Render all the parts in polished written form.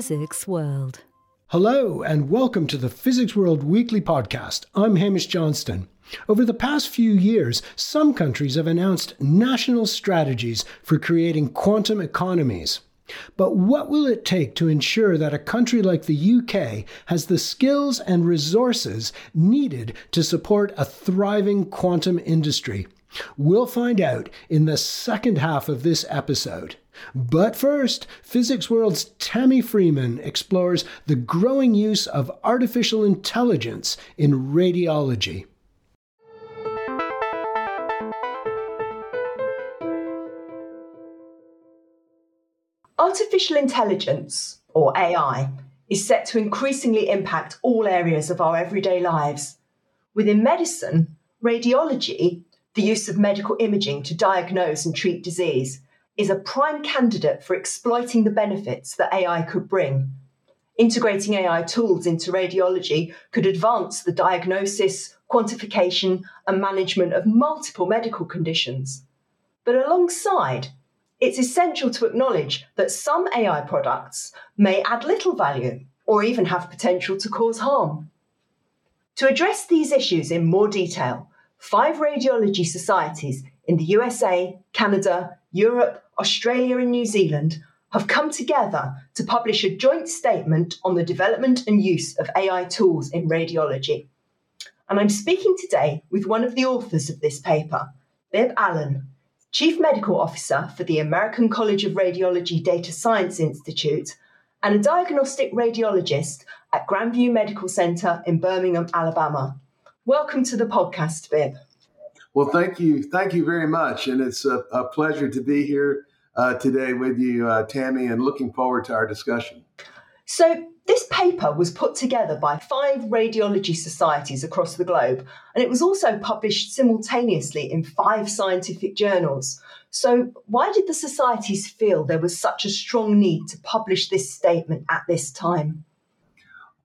Physics World. Hello and welcome to the Physics World Weekly Podcast. I'm Hamish Johnston. Over the past few years, some countries have announced national strategies for creating quantum economies. But what will it take to ensure that a country like the UK has the skills and resources needed to support a thriving quantum industry? We'll find out in the second half of this episode. But first, Physics World's Tammy Freeman explores the growing use of artificial intelligence in radiology. Artificial intelligence, or AI, is set to increasingly impact all areas of our everyday lives. Within medicine, radiology, the use of medical imaging to diagnose and treat disease, is a prime candidate for exploiting the benefits that AI could bring. Integrating AI tools into radiology could advance the diagnosis, quantification, and management of multiple medical conditions. But alongside, it's essential to acknowledge that some AI products may add little value or even have potential to cause harm. To address these issues in more detail, 5 radiology societies in the USA, Canada, Europe, Australia and New Zealand have come together to publish a joint statement on the development and use of AI tools in radiology. And I'm speaking today with one of the authors of this paper, Bibb Allen, Chief Medical Officer for the American College of Radiology Data Science Institute and a diagnostic radiologist at Grandview Medical Center in Birmingham, Alabama. Welcome to the podcast, Bibb. Well, thank you. Thank you very much. And it's a pleasure to be here today with you, Tammy, and looking forward to our discussion. So this paper was put together by 5 radiology societies across the globe, and it was also published simultaneously in 5 scientific journals. So why did the societies feel there was such a strong need to publish this statement at this time?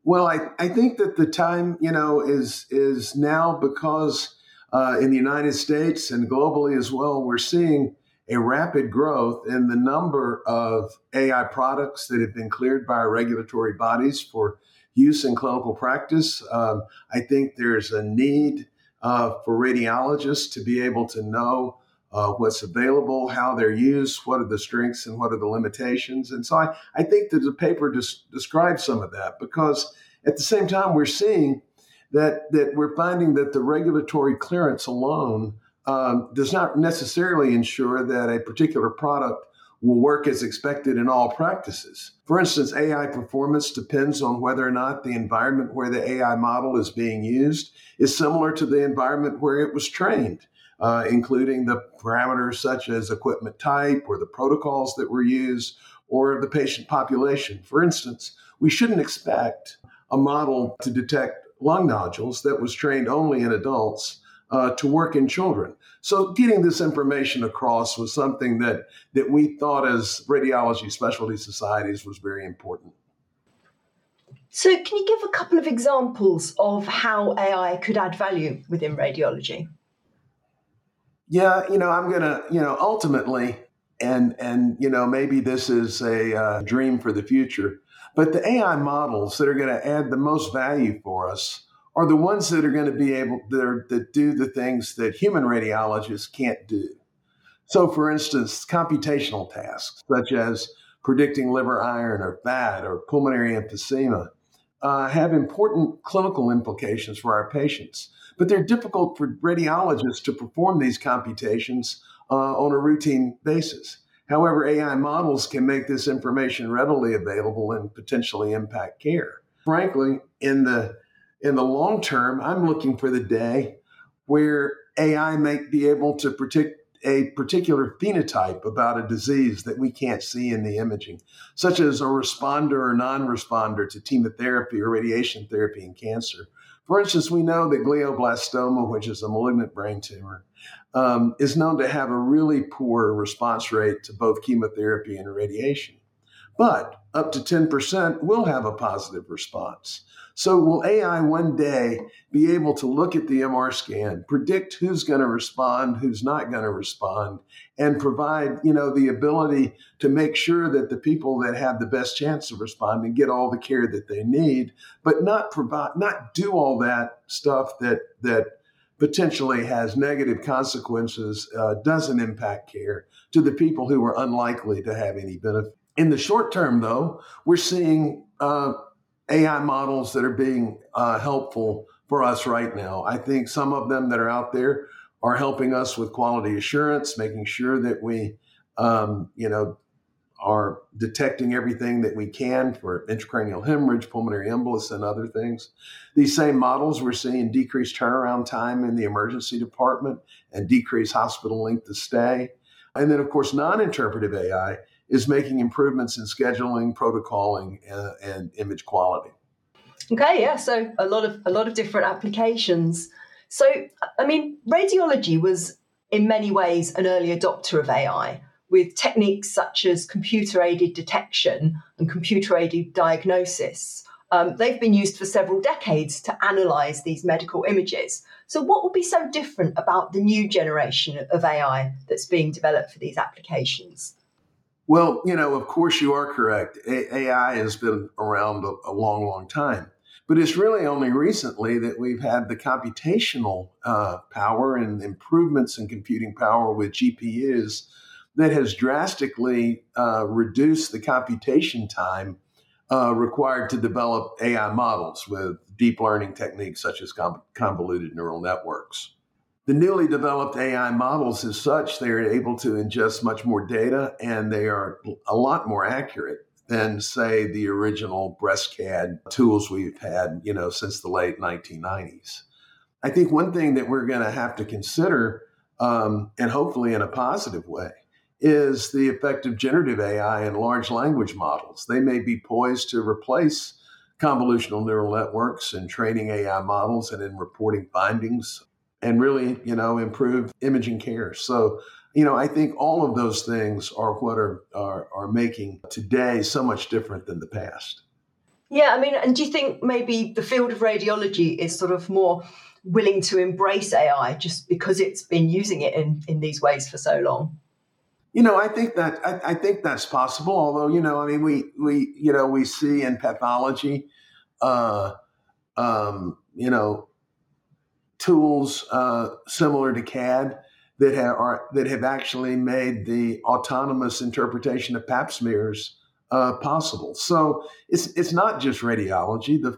Well, I think that the time, is now because in the United States and globally as well, we're seeing a rapid growth in the number of AI products that have been cleared by our regulatory bodies for use in clinical practice. I think there's a need for radiologists to be able to know what's available, how they're used, what are the strengths and what are the limitations. And so I think that the paper describes some of that, because at the same time we're seeing that we're finding that the regulatory clearance alone does not necessarily ensure that a particular product will work as expected in all practices. For instance, AI performance depends on whether or not the environment where the AI model is being used is similar to the environment where it was trained, including the parameters such as equipment type or the protocols that were used or the patient population. For instance, we shouldn't expect a model to detect lung nodules that was trained only in adults to work in children. So getting this information across was something that we thought as radiology specialty societies was very important. So can you give a couple of examples of how AI could add value within radiology? Yeah, I'm going to, ultimately, and maybe this is a dream for the future, but the AI models that are going to add the most value for us are the ones that are going to be able that do the things that human radiologists can't do. So, for instance, computational tasks such as predicting liver iron or fat or pulmonary emphysema have important clinical implications for our patients, but they're difficult for radiologists to perform these computations on a routine basis. However, AI models can make this information readily available and potentially impact care. Frankly, in the long term, I'm looking for the day where AI may be able to predict a particular phenotype about a disease that we can't see in the imaging, such as a responder or non-responder to chemotherapy or radiation therapy in cancer. For instance, we know that glioblastoma, which is a malignant brain tumor, is known to have a really poor response rate to both chemotherapy and radiation. But up to 10% will have a positive response. So will AI one day be able to look at the MR scan, predict who's going to respond, who's not going to respond, and provide, you know, the ability to make sure that the people that have the best chance of responding get all the care that they need, but not do all that stuff that potentially has negative consequences, doesn't impact care to the people who are unlikely to have any benefit. In the short term, though, we're seeing AI models that are being helpful for us right now. I think some of them that are out there are helping us with quality assurance, making sure that we, are detecting everything that we can for intracranial hemorrhage, pulmonary embolus, and other things. These same models, we're seeing decreased turnaround time in the emergency department and decreased hospital length of stay. And then, of course, non-interpretive AI is making improvements in scheduling, protocoling, and image quality. Okay, yeah, so a lot of different applications. So, I mean, radiology was in many ways an early adopter of AI, with techniques such as computer-aided detection and computer-aided diagnosis. They've been used for several decades to analyse these medical images. So what will be so different about the new generation of AI that's being developed for these applications? Well, you know, of course you are correct. AI has been around a long, long time. But it's really only recently that we've had the computational power and improvements in computing power with GPUs that has drastically reduced the computation time required to develop AI models with deep learning techniques such as convoluted neural networks. The newly developed AI models as such, they're able to ingest much more data, and they are a lot more accurate than, say, the original breast CAD tools we've had, you know, since the late 1990s. I think one thing that we're going to have to consider, and hopefully in a positive way, is the effect of generative AI and large language models. They may be poised to replace convolutional neural networks in training AI models and in reporting findings, and really, you know, improve imaging care. So, you know, I think all of those things are what are making today so much different than the past. Yeah, I mean, and do you think maybe the field of radiology is sort of more willing to embrace AI just because it's been using it in these ways for so long? You know, I think that's possible. Although, you know, I mean, we see in pathology, tools similar to CAD that have actually made the autonomous interpretation of Pap smears possible. So it's not just radiology. The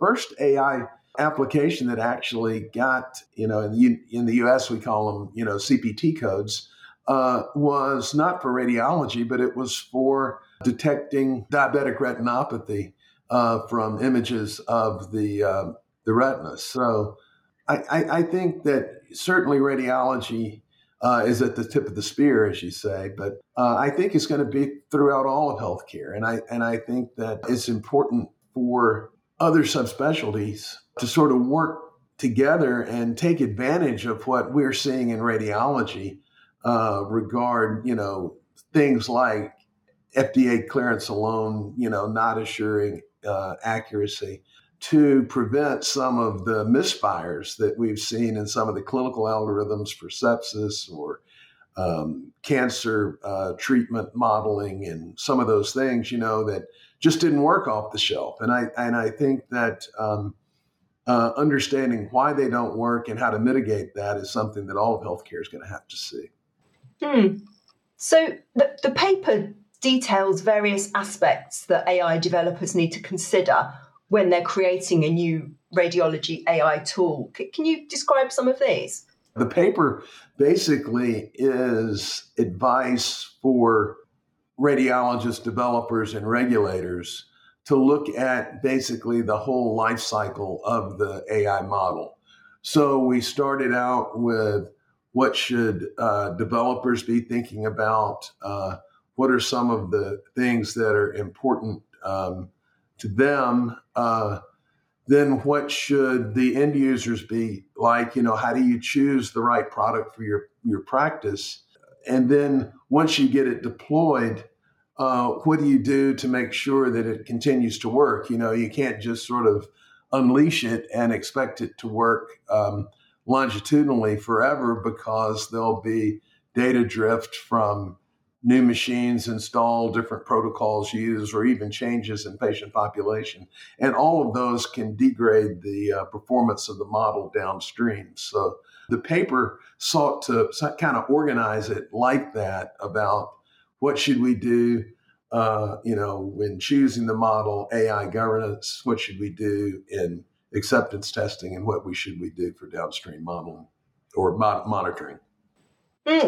first AI application that actually got, you know, in the U.S. we call them, you know, CPT codes, was not for radiology, but it was for detecting diabetic retinopathy from images of the retina. So I think that certainly radiology is at the tip of the spear, as you say, but I think it's going to be throughout all of healthcare. And I think that it's important for other subspecialties to sort of work together and take advantage of what we're seeing in radiology regard, you know, things like FDA clearance alone, you know, not assuring accuracy, to prevent some of the misfires that we've seen in some of the clinical algorithms for sepsis or cancer treatment modeling and some of those things, you know, that just didn't work off the shelf. And I think that understanding why they don't work and how to mitigate that is something that all of healthcare is going to have to see. So the paper details various aspects that AI developers need to consider when they're creating a new radiology AI tool. Can you describe some of these? The paper basically is advice for radiologists, developers, and regulators to look at basically the whole life cycle of the AI model. So we started out with what should developers be thinking about? What are some of the things that are important to them? Then what should the end users be like? You know, how do you choose the right product for your practice? And then once you get it deployed, what do you do to make sure that it continues to work? You know, you can't just sort of unleash it and expect it to work longitudinally forever, because there'll be data drift from new machines installed, different protocols used, or even changes in patient population. And all of those can degrade the performance of the model downstream. So the paper sought to kind of organize it like that, about what should we do, when choosing the model, AI governance, what should we do in acceptance testing, and what we should we do for downstream modeling or monitoring.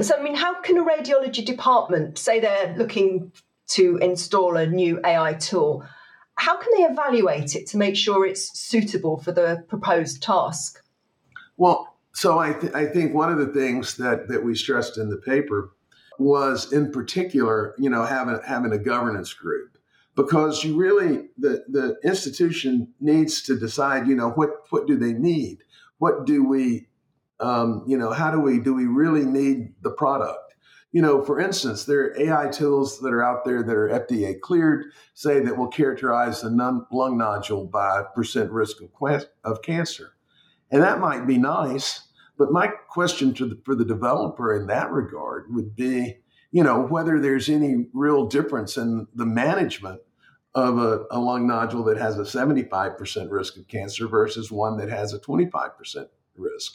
So, I mean, how can a radiology department, say they're looking to install a new AI tool, how can they evaluate it to make sure it's suitable for the proposed task? Well, so I think one of the things that we stressed in the paper was, in particular, having a governance group, because you really, the institution needs to decide, what do they need? What do we how do we really need the product? For instance, there are AI tools that are out there that are FDA cleared, say that will characterize the lung nodule by % risk of cancer. And that might be nice, but my question for the developer in that regard would be, whether there's any real difference in the management of a lung nodule that has a 75% risk of cancer versus one that has a 25% risk.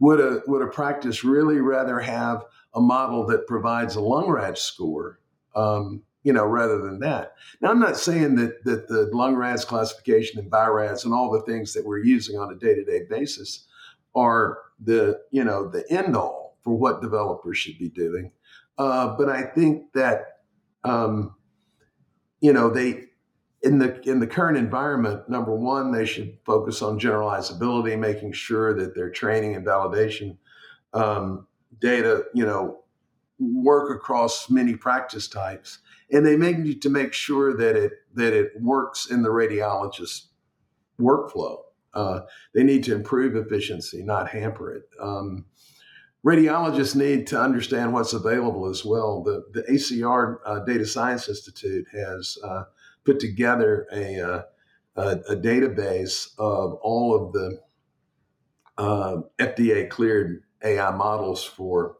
Would a practice really rather have a model that provides a lung RAD score, rather than that? Now, I'm not saying that the lung RADs classification and bi-RADs and all the things that we're using on a day-to-day basis are the end all for what developers should be doing. But I think that, they, in the current environment, number one, they should focus on generalizability, making sure that their training and validation data, work across many practice types, and they need to make sure that it works in the radiologist's workflow. They need to improve efficiency, not hamper it. Radiologists need to understand what's available as well. The ACR Data Science Institute has put together a database of all of the FDA-cleared AI models for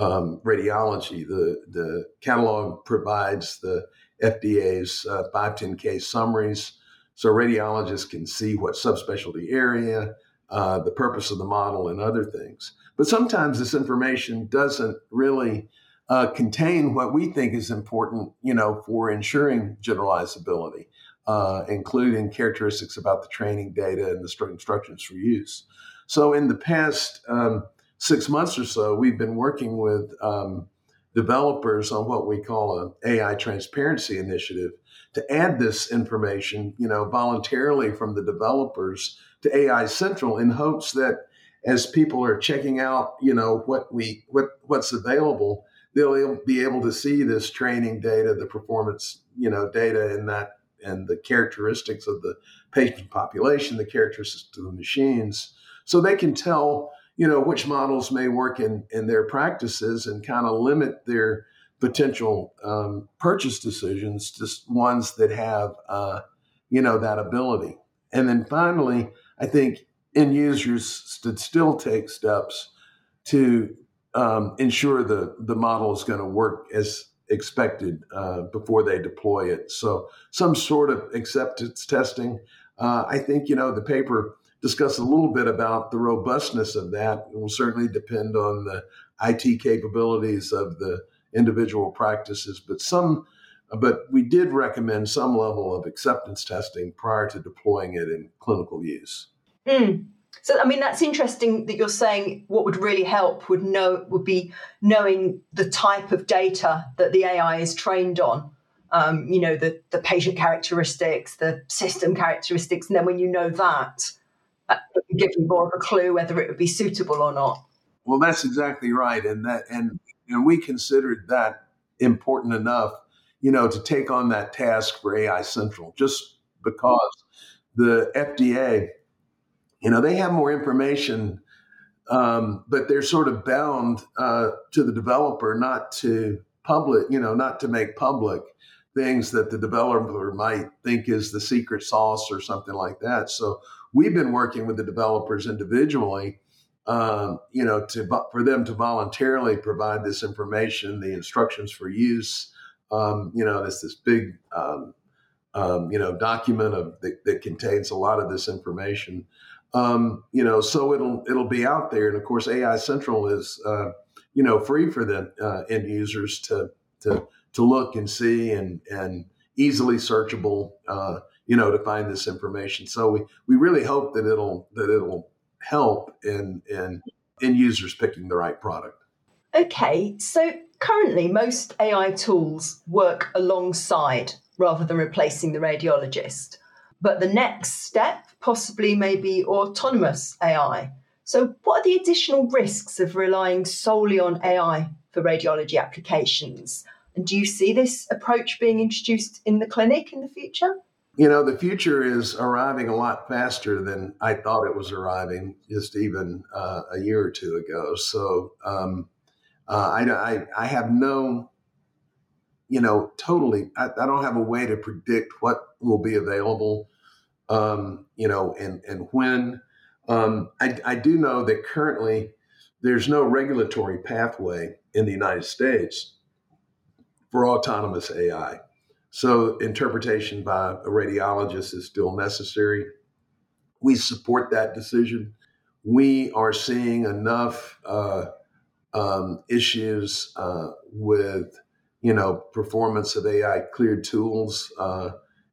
radiology. The catalog provides the FDA's 510K summaries, so radiologists can see what subspecialty area, the purpose of the model, and other things. But sometimes this information doesn't really contain what we think is important, for ensuring generalizability, including characteristics about the training data and the instructions for use. So in the past 6 months or so, we've been working with developers on what we call an AI transparency initiative to add this information, voluntarily from the developers to AI Central, in hopes that as people are checking out, what's available, they'll be able to see this training data, the performance, data in that, and the characteristics of the patient population, the characteristics of the machines, so they can tell, which models may work in their practices, and kind of limit their potential purchase decisions to ones that have, that ability. And then finally, I think end users should still take steps to ensure the model is going to work as expected before they deploy it. So some sort of acceptance testing. I think, the paper discussed a little bit about the robustness of that. It will certainly depend on the IT capabilities of the individual practices, but we did recommend some level of acceptance testing prior to deploying it in clinical use. Mm. So, that's interesting that you're saying what would really help would be knowing the type of data that the AI is trained on, the patient characteristics, the system characteristics. And then when you know that, it would give you more of a clue whether it would be suitable or not. Well, that's exactly right. And we considered that important enough, to take on that task for AI Central, just because the FDA... they have more information, but they're sort of bound to the developer not to make public things that the developer might think is the secret sauce or something like that. So we've been working with the developers individually, for them to voluntarily provide this information, the instructions for use. It's this big, document that contains a lot of this information. So it'll be out there. And of course, AI Central is, free for the end users to look and see and easily searchable, to find this information. So we really hope that it'll help in end users picking the right product. Okay, so currently most AI tools work alongside rather than replacing the radiologist. But the next step possibly may be autonomous AI. So what are the additional risks of relying solely on AI for radiology applications? And do you see this approach being introduced in the clinic in the future? The future is arriving a lot faster than I thought it was arriving just even a year or two ago. So I have no, totally, I don't have a way to predict what will be available, and when. I do know that currently there's no regulatory pathway in the United States for autonomous AI. So interpretation by a radiologist is still necessary. We support that decision. We are seeing enough issues with, performance of AI cleared tools,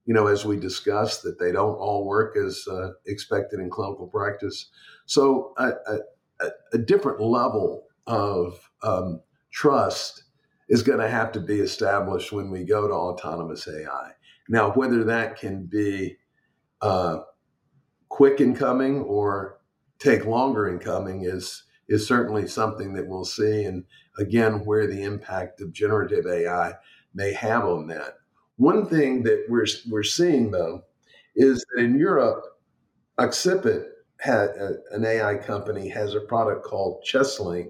as we discussed, that they don't all work as expected in clinical practice. So a different level of trust is going to have to be established when we go to autonomous AI. Now, whether that can be quick in coming or take longer in coming is certainly something that we'll see. And again, where the impact of generative AI may have on that. One thing that we're seeing though is that in Europe, Oxipit, an AI company, has a product called ChestLink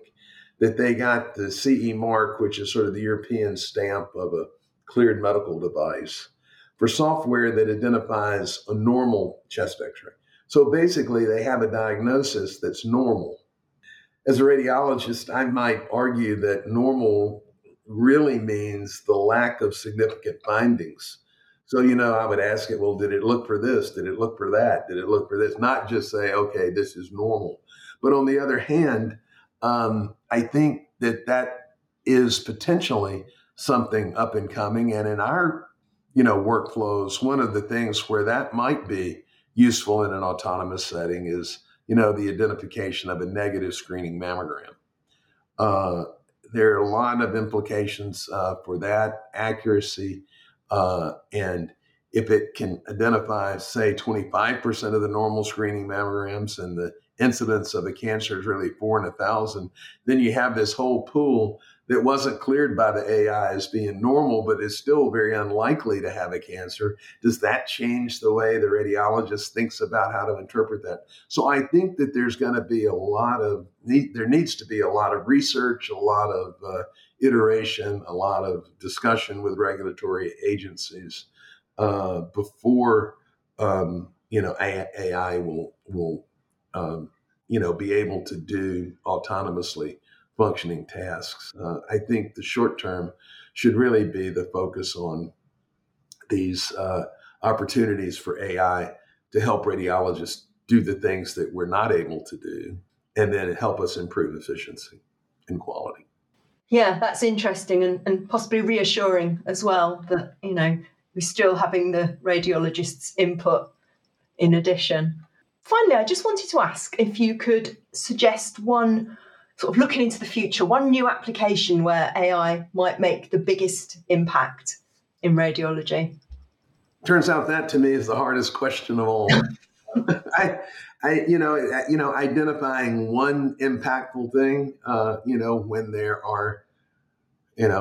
that they got the CE mark, which is sort of the European stamp of a cleared medical device for software that identifies a normal chest X-ray. So basically they have a diagnosis that's normal. As a radiologist, I might argue that normal really means the lack of significant findings. So, I would ask it, well, did it look for this? Did it look for that? Did it look for this? Not just say, okay, this is normal. But on the other hand, I think that is potentially something up and coming. And in our, workflows, one of the things where that might be useful in an autonomous setting is, the identification of a negative screening mammogram. There are a lot of implications for that accuracy. And if it can identify, say, 25% of the normal screening mammograms and the incidence of a cancer is really 4 in 1,000, then you have this whole pool that wasn't cleared by the AI as being normal, but is still very unlikely to have a cancer. Does that change the way the radiologist thinks about how to interpret that? So I think that there's going to be there needs to be a lot of research, a lot of iteration, a lot of discussion with regulatory agencies before, AI will be able to do autonomously functioning tasks. I think the short term should really be the focus on these opportunities for AI to help radiologists do the things that we're not able to do, and then help us improve efficiency and quality. Yeah, that's interesting and possibly reassuring as well that, we're still having the radiologist's input in addition. Finally, I just wanted to ask if you could suggest one, sort of looking into the future, one new application where AI might make the biggest impact in radiology. Turns out that to me is the hardest question of all. I identifying one impactful thing, when there are,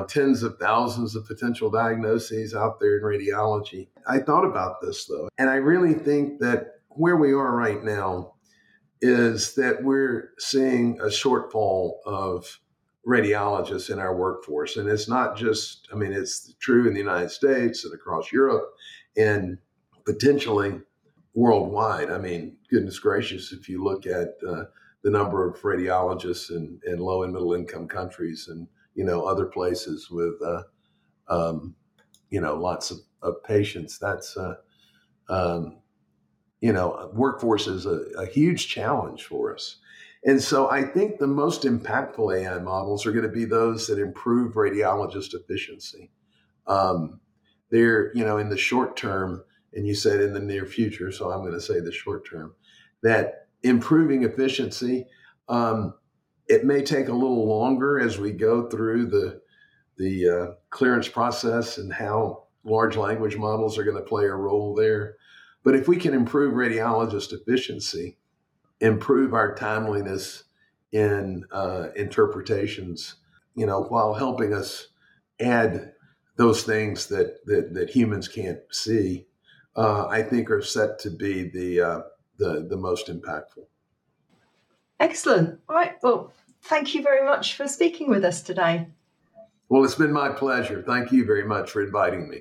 tens of thousands of potential diagnoses out there in radiology. I thought about this though, and I really think that where we are right now is that we're seeing a shortfall of radiologists in our workforce. And it's not just, I mean, it's true in the United States and across Europe and potentially worldwide. I mean, goodness gracious, if you look at the number of radiologists in low and middle income countries and, you know, other places with, you know, lots of patients, that's, you know, workforce is a huge challenge for us. And so I think the most impactful AI models are going to be those that improve radiologist efficiency. They're, you know, in the short term, and you said in the near future, so I'm going to say the short term, that improving efficiency, it may take a little longer as we go through the clearance process and how large language models are going to play a role there. But if we can improve radiologist efficiency, improve our timeliness in interpretations, you know, while helping us add those things that humans can't see, I think are set to be the most impactful. Excellent. All right. Well, thank you very much for speaking with us today. Well, it's been my pleasure. Thank you very much for inviting me.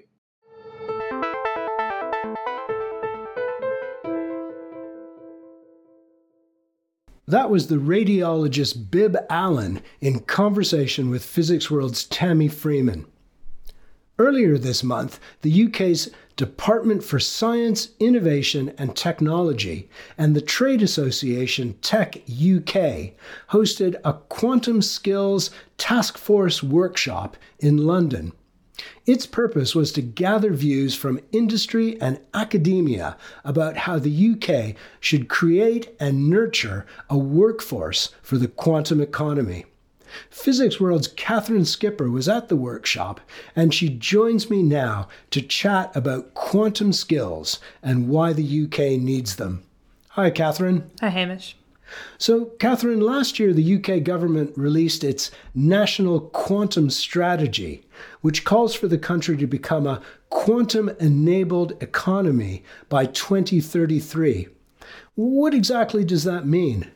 That was the radiologist Bibb Allen in conversation with Physics World's Tammy Freeman. Earlier this month, the UK's Department for Science, Innovation and Technology and the trade association Tech UK hosted a Quantum Skills Task Force workshop in London. Its purpose was to gather views from industry and academia about how the UK should create and nurture a workforce for the quantum economy. Physics World's Katherine Skipper was at the workshop, and she joins me now to chat about quantum skills and why the UK needs them. Hi, Katherine. Hi, Hamish. So, Katherine, last year the UK government released its National Quantum Strategy, which calls for the country to become a quantum-enabled economy by 2033. What exactly does that mean?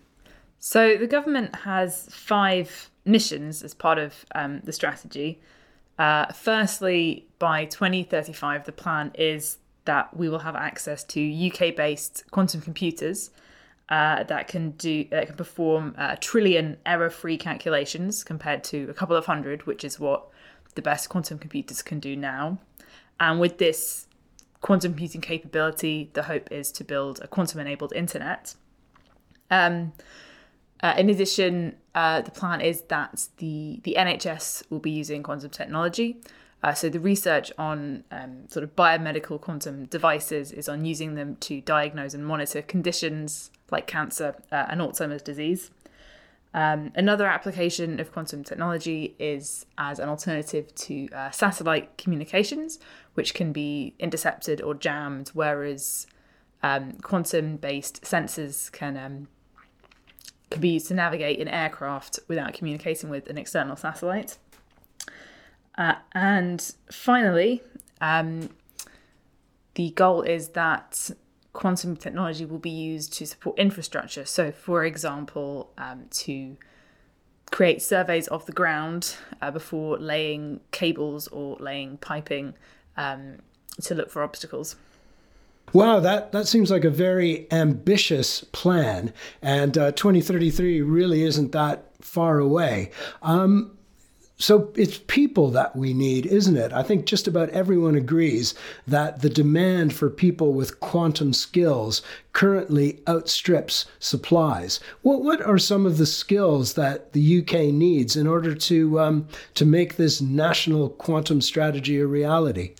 So, the government has 5 missions as part of the strategy. Firstly, by 2035, the plan is that we will have access to UK-based quantum computers that can perform 1 trillion error-free calculations compared to a couple of hundred, which is what the best quantum computers can do now. And with this quantum computing capability, the hope is to build a quantum-enabled internet. In addition, the plan is that the NHS will be using quantum technology. So the research on sort of biomedical quantum devices is on using them to diagnose and monitor conditions like cancer and Alzheimer's disease. Another application of quantum technology is as an alternative to satellite communications, which can be intercepted or jammed, whereas quantum-based sensors can be used to navigate an aircraft without communicating with an external satellite. And finally, the goal is that quantum technology will be used to support infrastructure. So, for example, to create surveys of the ground before laying cables or laying piping to look for obstacles. Wow, that seems like a very ambitious plan. And 2033 really isn't that far away. So it's people that we need, isn't it? I think just about everyone agrees that the demand for people with quantum skills currently outstrips supplies. What are some of the skills that the UK needs in order to make this national quantum strategy a reality?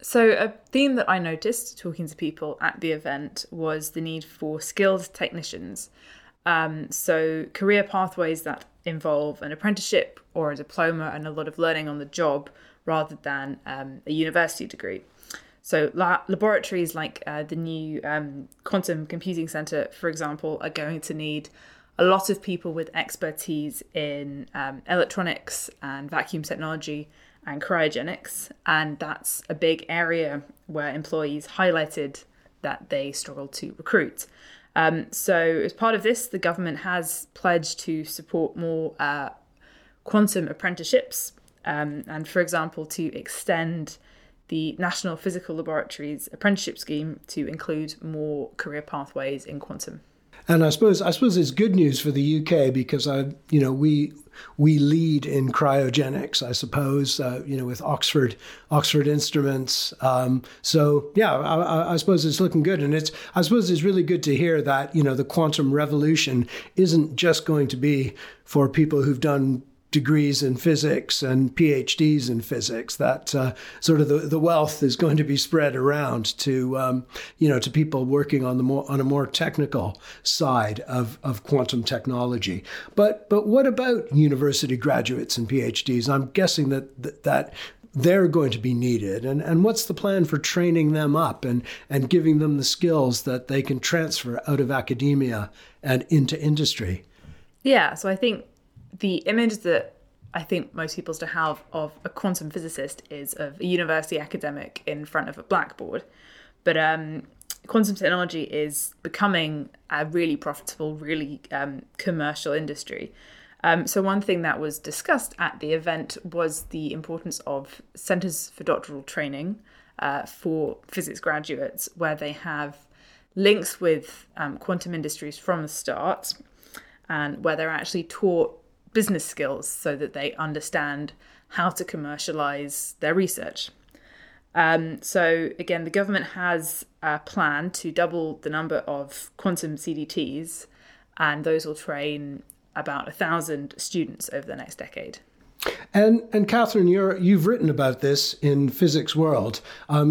So a theme that I noticed talking to people at the event was the need for skilled technicians. So career pathways that involve an apprenticeship or a diploma and a lot of learning on the job rather than a university degree. So laboratories like the new Quantum Computing Centre, for example, are going to need a lot of people with expertise in electronics and vacuum technology and cryogenics, and that's a big area where employees highlighted that they struggle to recruit. So as part of this, the government has pledged to support more quantum apprenticeships, and for example, to extend the National Physical Laboratories apprenticeship scheme to include more career pathways in quantum. And I suppose it's good news for the UK because we lead in cryogenics, I suppose, with Oxford Instruments. I suppose it's looking good, and I suppose it's really good to hear that the quantum revolution isn't just going to be for people who've done degrees in physics and PhDs in physics, that sort of the wealth is going to be spread around to people working on a more technical side of quantum technology. But what about university graduates and PhDs? I'm guessing that they're going to be needed. And what's the plan for training them up and giving them the skills that they can transfer out of academia and into industry? Yeah, so I think the image that I think most people still have of a quantum physicist is of a university academic in front of a blackboard. But quantum technology is becoming a really profitable, really commercial industry. So one thing that was discussed at the event was the importance of centres for doctoral training for physics graduates, where they have links with quantum industries from the start and where they're actually taught business skills so that they understand how to commercialize their research. So again, the government has a plan to double the number of quantum CDTs, and those will train about 1,000 students over the next decade. And Katherine, you've written about this in Physics World.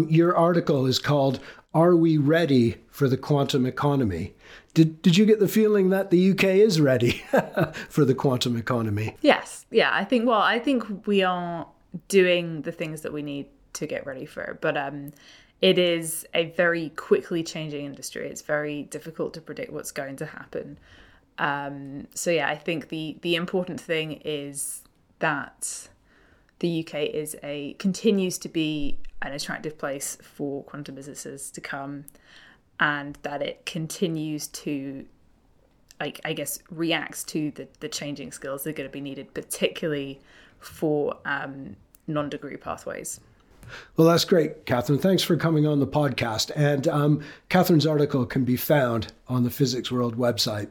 Your article is called "Are We Ready for the Quantum Economy?" Did you get the feeling that the UK is ready for the quantum economy? Yes. Yeah, I think we are doing the things that we need to get ready for it. But it is a very quickly changing industry. It's very difficult to predict what's going to happen. I think the important thing is that the UK continues to be an attractive place for quantum businesses to come, and that it continues to, reacts to the changing skills that are going to be needed, particularly for non-degree pathways. Well, that's great, Katherine. Thanks for coming on the podcast. And Katherine's article can be found on the Physics World website.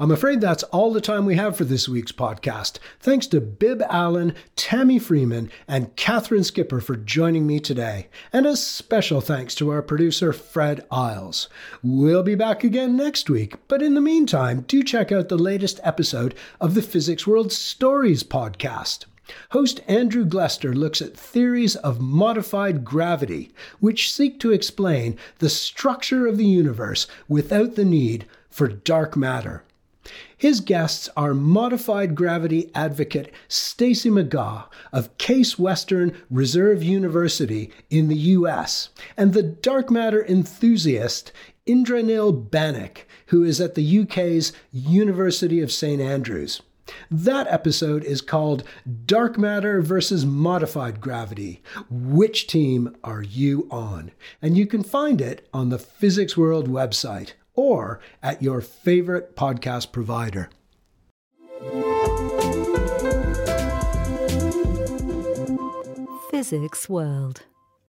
I'm afraid that's all the time we have for this week's podcast. Thanks to Bibb Allen, Tammy Freeman, and Katherine Skipper for joining me today. And a special thanks to our producer, Fred Isles. We'll be back again next week. But in the meantime, do check out the latest episode of the Physics World Stories podcast. Host Andrew Glester looks at theories of modified gravity, which seek to explain the structure of the universe without the need for dark matter. His guests are modified gravity advocate Stacy McGaugh of Case Western Reserve University in the US, and the dark matter enthusiast Indranil Banik, who is at the UK's University of St. Andrews. That episode is called Dark Matter versus Modified Gravity. Which team are you on? And you can find it on the Physics World website, or at your favorite podcast provider. Physics World.